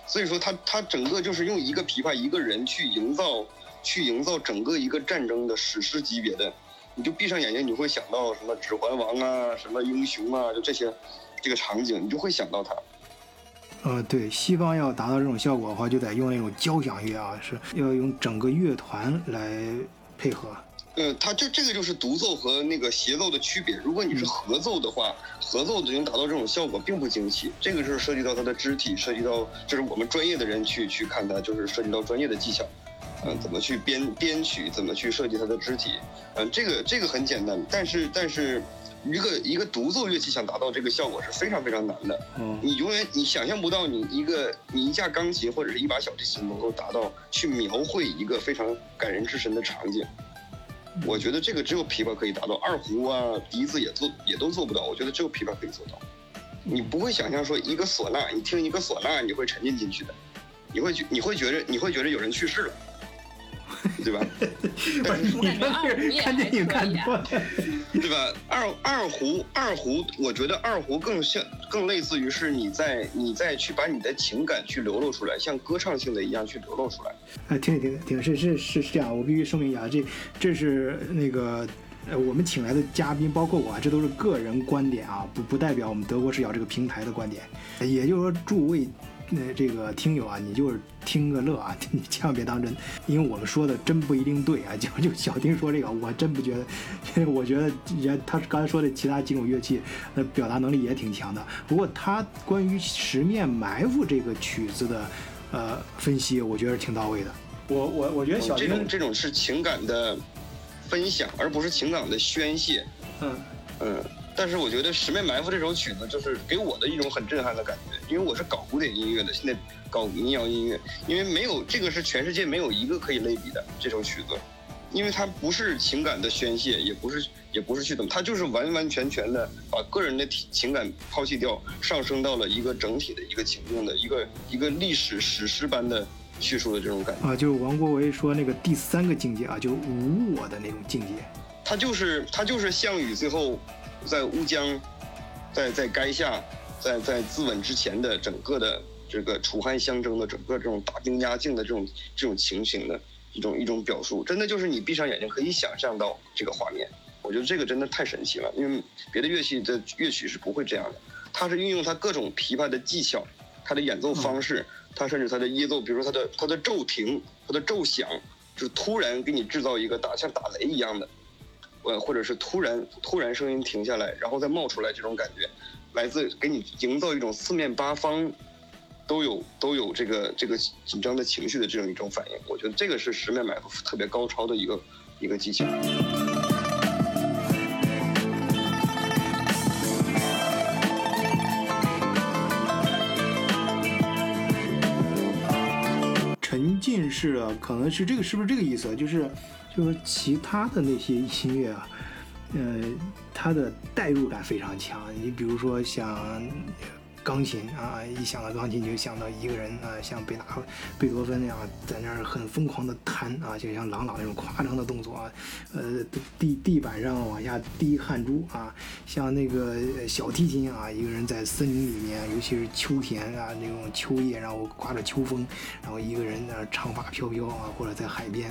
所以说它它整个就是用一个琵琶一个人去营造去营造整个一个战争的史诗级别的，你就闭上眼睛你会想到什么《指环王》啊，什么英雄啊，就这些这个场景你就会想到它。呃，对，西方要达到这种效果的话，就得用那种交响乐啊，是要用整个乐团来配合。呃，它就这个就是独奏和那个协奏的区别。如果你是合奏的话，嗯、合奏就能达到这种效果，并不精细。这个就是涉及到它的肢体，涉及到就是我们专业的人去去看它，就是涉及到专业的技巧。嗯、呃，怎么去编编曲，怎么去设计它的肢体。嗯、呃，这个这个很简单，但是但是。一个一个独奏乐器想达到这个效果是非常非常难的，嗯，你永远你想象不到，你一个你一架钢琴或者是一把小提琴能够达到去描绘一个非常感人至深的场景，我觉得这个只有琵琶可以达到，二胡啊、笛子也做也都做不到，我觉得只有琵琶可以做到。你不会想象说一个唢呐，你听一个唢呐你会沉浸进去的，你会你会觉得你会觉得有人去世了。对吧？但是我感觉二胡也还可以啊，对吧？二二胡二胡，我觉得二胡更像更类似于是你在你在去把你的情感去流露出来，像歌唱性的一样去流露出来。哎、啊，停停停，是是是这样，我必须声明一下，这这是那个。呃，我们请来的嘉宾，包括我，这都是个人观点啊，不不代表我们德国视角这个平台的观点。也就是说，诸位，呃，这个听友啊，你就是听个乐啊，你千万别当真，因为我们说的真不一定对啊。就就小丁说这个，我真不觉得，我觉得人他刚才说的其他几种乐器，那表达能力也挺强的。不过他关于十面埋伏这个曲子的，呃，分析，我觉得是挺到位的。我我我觉得小丁、哦、这种这种是情感的。分享，而不是情感的宣泄。嗯嗯，但是我觉得《十面埋伏》这首曲子，就是给我的一种很震撼的感觉，因为我是搞古典音乐的，现在搞民谣音乐，因为没有这个是全世界没有一个可以类比的这首曲子，因为它不是情感的宣泄，也不是也不是去怎么，它就是完完全全的把个人的情感抛弃掉，上升到了一个整体的一个情境的一个一个历史史诗般的。叙述的这种感觉啊，就是王国维说那个第三个境界啊，就是无我的那种境界。他就是他就是项羽最后在乌江，在在垓下，在在自刎之前的整个的这个楚汉相争的整个这种大兵压境的这种这种情形的一种一种表述，真的就是你闭上眼睛可以想象到这个画面。我觉得这个真的太神奇了，因为别的乐器的乐曲是不会这样的，它是运用它各种琵琶的技巧。它的演奏方式，它甚至它的演奏，比如说它的它的骤停、它的骤响，就是突然给你制造一个打像打雷一样的，呃，或者是突然突然声音停下来，然后再冒出来这种感觉，来自给你营造一种四面八方都有都有这个这个紧张的情绪的这种一种反应。我觉得这个是十面埋伏特别高超的一个一个技巧。沉浸式啊，可能是这个，是不是这个意思？就是，就是其他的那些音乐啊，呃，它的代入感非常强。你比如说像钢琴啊，一想到钢琴就想到一个人啊，像贝纳贝多芬那样在那儿很疯狂的弹啊，就像郎朗那种夸张的动作啊，呃，地地板上往下滴汗珠啊，像那个小提琴啊，一个人在森林里面，尤其是秋天啊，那种秋叶，然后刮着秋风，然后一个人在那长发飘飘啊，或者在海边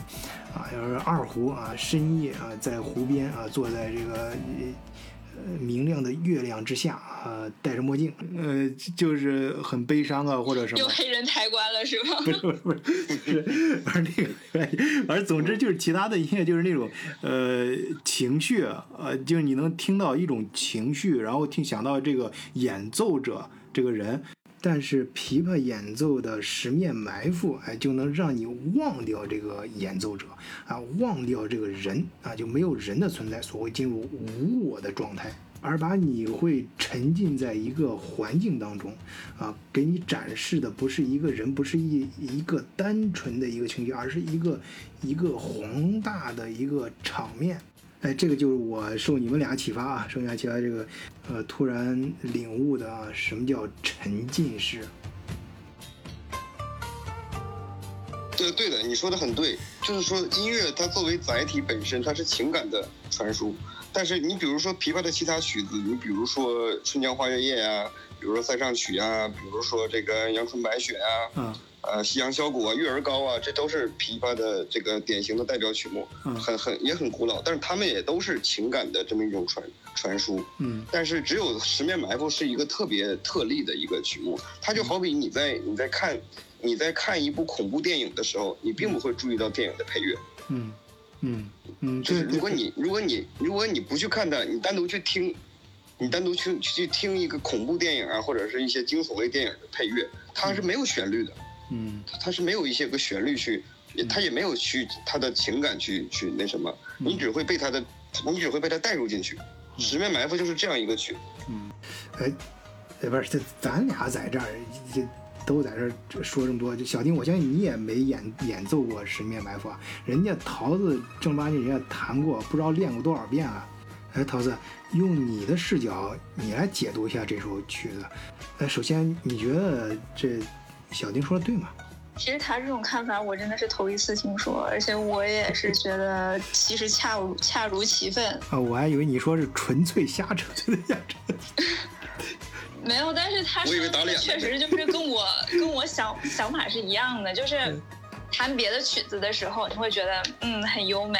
啊，要是二胡啊，深夜啊，在湖边啊，坐在这个。明亮的月亮之下啊、呃，戴着墨镜，呃，就是很悲伤啊，或者什么。又黑人抬棺了是吧？不是不是不是，那个，而总之就是其他的音乐就是那种呃情绪，呃，就是你能听到一种情绪，然后听想到这个演奏者这个人。但是琵琶演奏的十面埋伏，哎，就能让你忘掉这个演奏者啊，忘掉这个人啊，就没有人的存在，所谓进入无我的状态，而把你会沉浸在一个环境当中啊，给你展示的不是一个人，不是一一个单纯的一个情绪，而是一个一个宏大的一个场面。哎，这个就是我受你们俩启发啊，受你俩启发这个，呃，突然领悟的啊，什么叫沉浸式？对对的，你说的很对，就是说音乐它作为载体本身，它是情感的传输。但是你比如说琵琶的其他曲子，你比如说《春江花月夜》啊，比如说《塞上曲》啊，比如说这个《阳春白雪》啊，嗯。呃，夕阳箫鼓啊，月儿高啊，这都是琵琶的这个典型的代表曲目，嗯、很很也很古老，但是他们也都是情感的这么一种传传输。嗯，但是只有《十面埋伏》是一个特别特例的一个曲目，它就好比你在你在看你在看一部恐怖电影的时候，你并不会注意到电影的配乐。嗯嗯嗯，就是如果你如果你如果你不去看它，你单独去听。你单独去去听一个恐怖电影啊，或者是一些惊悚类电影的配乐，它是没有旋律的，嗯，它是没有一些个旋律去，嗯、它也没有去它的情感去去那什么，嗯、你只会被它的，你只会被它带入进去。嗯、十面埋伏就是这样一个曲，嗯，哎，哎不是，咱俩在这儿都在这儿说这么多，就小丁，我相信你也没演演奏过《十面埋伏》啊，人家桃子正八经人家弹过，不知道练过多少遍啊。哎，桃子，用你的视角，你来解读一下这首曲子。呃，首先，你觉得这小丁说的对吗？其实他这种看法，我真的是头一次听说，而且我也是觉得，其实恰如恰如其分。啊，我还以为你说是纯粹瞎扯，纯粹瞎扯。没有，但是他说的确实就是跟我跟我想想法是一样的，就是弹别的曲子的时候，你会觉得嗯很优美。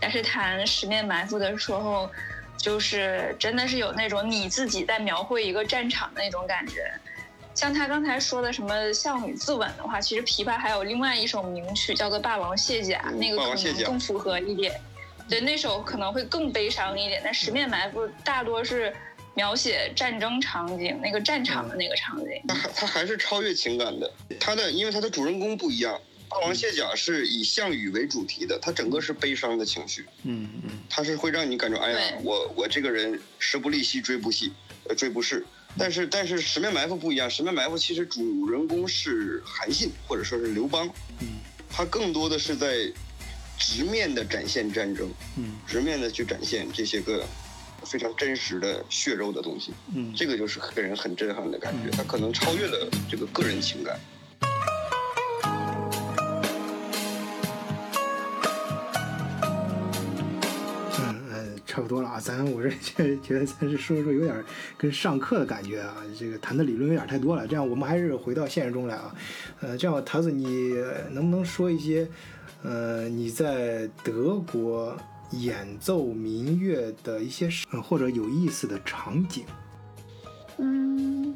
但是谈十面埋伏的时候，就是真的是有那种你自己在描绘一个战场的那种感觉。像他刚才说的什么孝女自刎的话，其实琵琶还有另外一首名曲叫做《霸王卸甲》，那个可能更符合一点。对，那首可能会更悲伤一点。但十面埋伏大多是描写战争场景，那个战场的那个场景。它它还是超越情感的，它的因为它的主人公不一样。霸王卸甲是以项羽为主题的，它整个是悲伤的情绪，嗯嗯，它是会让你感觉，哎呀，我我这个人时不利兮骓不逝，呃骓不逝。但是但是十面埋伏不一样，十面埋伏其实主人公是韩信或者说是刘邦，嗯，他更多的是在直面的展现战争，嗯，直面的去展现这些个非常真实的血肉的东西，嗯，这个就是给人很震撼的感觉，他可能超越了这个个人情感。差不多了啊，咱我这觉得咱是说说有点跟上课的感觉啊，这个谈的理论有点太多了，这样我们还是回到现实中来啊。呃，这样桃子，你能不能说一些，呃，你在德国演奏民乐的一些、呃、或者有意思的场景？嗯，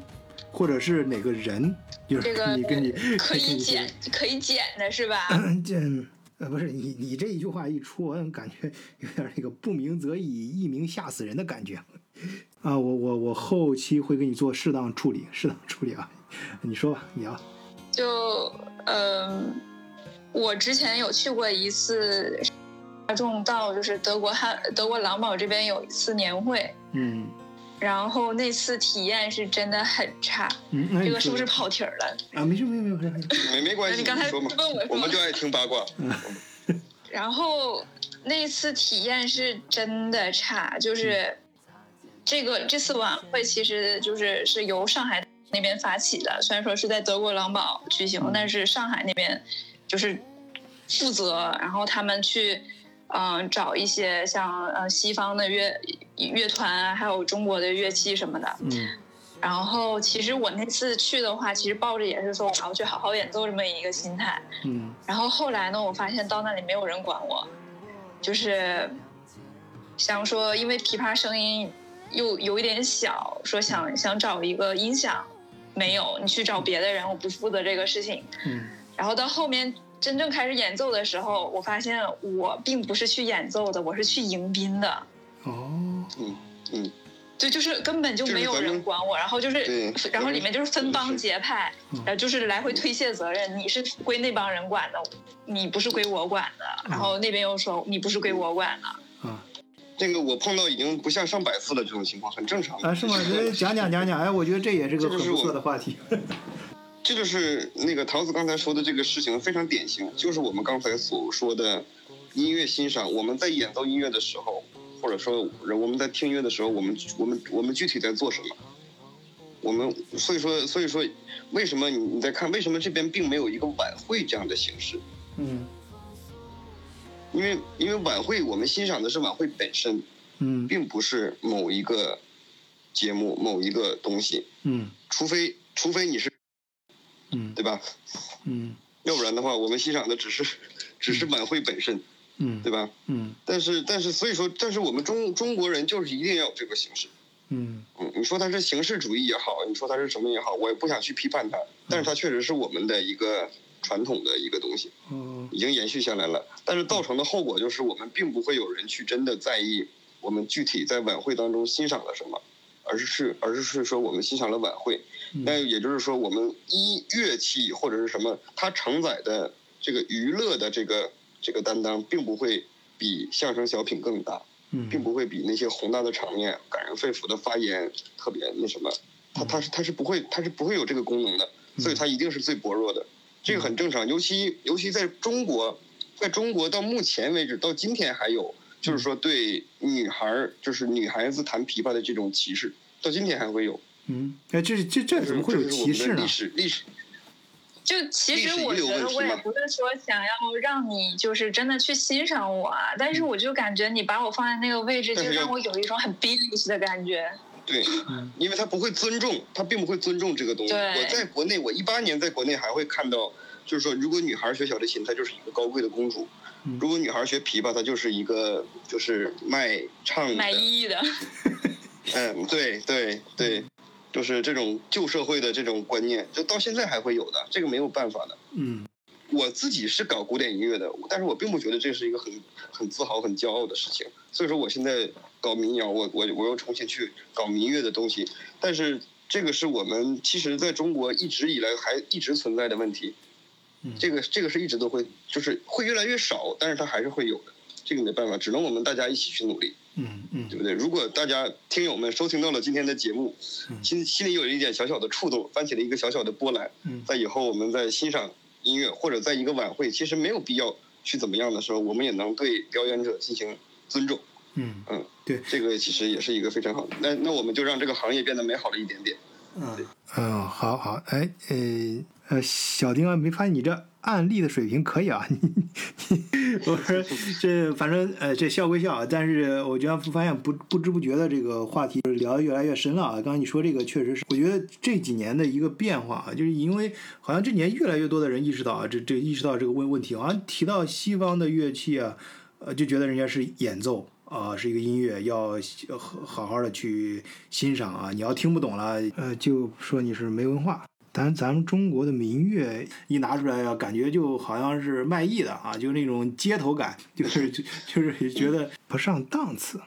或者是哪个人？这个你跟你可以剪可以剪的是吧？嗯。呃，不是你，你这一句话一出，我感觉有点那个不鸣则已，一鸣吓死人的感觉啊！我我我后期会给你做适当处理，适当处理啊！你说吧，你要就嗯、呃，我之前有去过一次大众道，就是德国汉德国狼堡这边有一次年会，嗯，然后那次体验是真的很差，嗯，这个是不是跑题了？啊，没事没事没事，没没关系。你刚才问我，我们就爱听八卦。嗯、然后那次体验是真的差，就是这个这次晚会其实就是是由上海那边发起的，虽然说是在德国狼堡举行，但是上海那边就是负责，然后他们去。嗯，找一些像呃西方的乐乐团啊，还有中国的乐器什么的。嗯。然后，其实我那次去的话，其实抱着也是说我要去好好演奏这么一个心态。嗯。然后后来呢，我发现到那里没有人管我，就是想说，因为琵琶声音又有一点小，说想想找一个音响，没有，你去找别的人，我不负责这个事情。嗯，然后到后面真正开始演奏的时候，我发现我并不是去演奏的，我是去迎宾的。哦，嗯嗯，对，就是根本就没有人管我，然后就是，然后里面就是分帮结派，然后就是来回推卸责任，你是归那帮人管的，你不是归我管的，然后那边又说你不是归我管的。嗯，这个我碰到已经不下上百次了，这种情况很正常啊，是吗？讲讲讲讲，哎，我觉得这也是个很不错的话题。这就是那个桃子刚才说的这个事情非常典型，就是我们刚才所说的音乐欣赏。我们在演奏音乐的时候，或者说我们在听音乐的时候，我们我们我们具体在做什么？我们所以说所以说，为什么你你在看，为什么这边并没有一个晚会这样的形式？嗯，因为因为晚会我们欣赏的是晚会本身，嗯，并不是某一个节目某一个东西，嗯，除非除非你是。嗯，对吧？嗯，要不然的话，我们欣赏的只是，只是晚会本身，嗯，对吧？嗯，但是但是所以说，但是我们中中国人就是一定要有这个形式，嗯嗯，你说它是形式主义也好，你说它是什么也好，我也不想去批判它，但是它确实是我们的一个传统的一个东西，嗯，已经延续下来了。但是造成的后果就是，我们并不会有人去真的在意我们具体在晚会当中欣赏了什么。而是而是说我们欣赏了晚会，那也就是说我们一乐器或者是什么，它承载的这个娱乐的这个这个担当，并不会比相声小品更大，并不会比那些宏大的场面、感人肺腑的发言特别那什么，它它是它是不会它是不会有这个功能的，所以它一定是最薄弱的，这个很正常。尤其尤其在中国，在中国到目前为止到今天还有。就是说，对女孩，就是女孩子弹琵琶的这种歧视，到今天还会有。嗯，哎，这这这怎么会有歧视呢？历史历史，就其实我觉得我也不是说想要让你就是真的去欣赏我啊，但是我就感觉你把我放在那个位置，就让我有一种很bitch的感觉。对，因为他不会尊重，他并不会尊重这个东西。我在国内，我一八年在国内还会看到，就是说，如果女孩学小提琴，她就是一个高贵的公主。如果女孩学琵琶，她就是一个就是卖唱的卖艺的，嗯，对对对，就是这种旧社会的这种观念，就到现在还会有的，这个没有办法的。嗯，我自己是搞古典音乐的，但是我并不觉得这是一个很很自豪、很骄傲的事情。所以说，我现在搞民谣，我我我又重新去搞民乐的东西，但是这个是我们其实在中国一直以来还一直存在的问题。这个这个是一直都会，就是会越来越少，但是它还是会有的，这个没办法，只能我们大家一起去努力，嗯嗯，对不对？如果大家听友们收听到了今天的节目，心心里有一点小小的触动，翻起了一个小小的波澜，在以后我们在欣赏音乐或者在一个晚会，其实没有必要去怎么样的时候，我们也能对表演者进行尊重，嗯嗯，对，这个其实也是一个非常好的，那那我们就让这个行业变得美好了一点点。嗯嗯，好好，哎呃呃，小丁啊，没发现你这案例的水平可以啊？你你我说这反正呃这笑归笑啊，但是我觉得发现不不知不觉的这个话题聊得越来越深了啊。刚刚你说这个确实是，我觉得这几年的一个变化啊，就是因为好像这几年越来越多的人意识到啊，这这意识到这个问问题，好像提到西方的乐器啊，呃就觉得人家是演奏。啊、呃，是一个音乐，要好好的去欣赏啊！你要听不懂了，呃，就说你是没文化。但咱们中国的民乐一拿出来啊，感觉就好像是卖艺的啊，就那种街头感，就是就是觉得不上档次。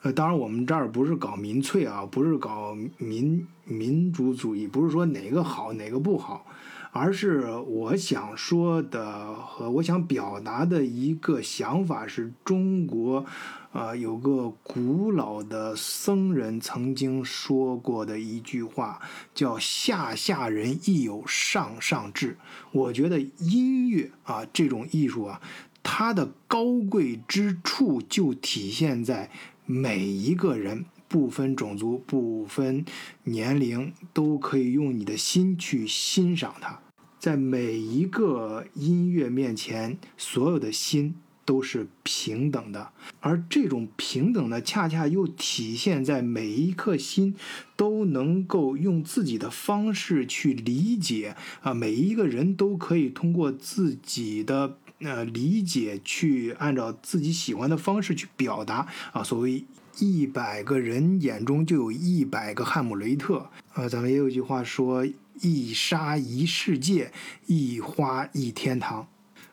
呃，当然我们这儿不是搞民粹啊，不是搞民民族主义，不是说哪个好哪个不好，而是我想说的和我想表达的一个想法是中国。呃，有个古老的僧人曾经说过的一句话，叫“下下人亦有上上智”。我觉得音乐啊，这种艺术啊，它的高贵之处就体现在每一个人，不分种族、不分年龄，都可以用你的心去欣赏它。在每一个音乐面前，所有的心。都是平等的，而这种平等呢，恰恰又体现在每一颗心都能够用自己的方式去理解啊，每一个人都可以通过自己的呃理解去按照自己喜欢的方式去表达啊，所谓一百个人眼中就有一百个汉姆雷特。呃，咱们也有一句话说，一沙一世界，一花一天堂。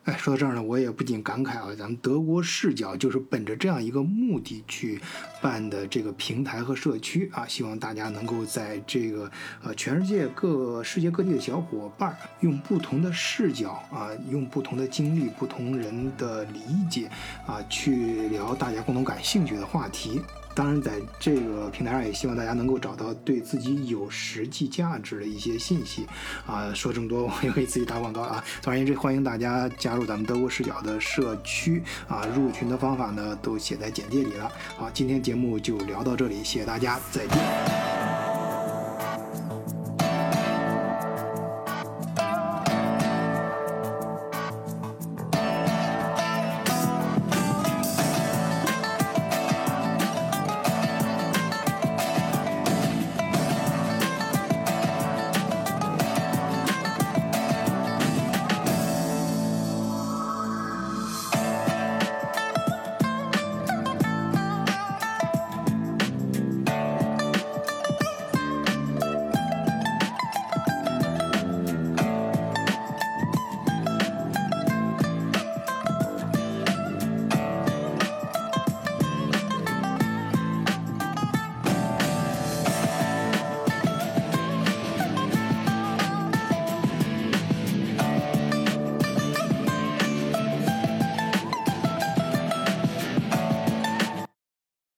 哎，说到这儿呢，我也不禁感慨啊，咱们德国视角就是本着这样一个目的去办的这个平台和社区啊，希望大家能够在这个呃全世界各世界各地的小伙伴，用不同的视角啊，用不同的经历、不同人的理解啊，去聊大家共同感兴趣的话题。当然，在这个平台上，也希望大家能够找到对自己有实际价值的一些信息。啊，说这么多，我又给自己打广告啊。总而言之，欢迎大家加入咱们德国视角的社区啊。入群的方法呢，都写在简介里了。好，今天节目就聊到这里，谢谢大家，再见。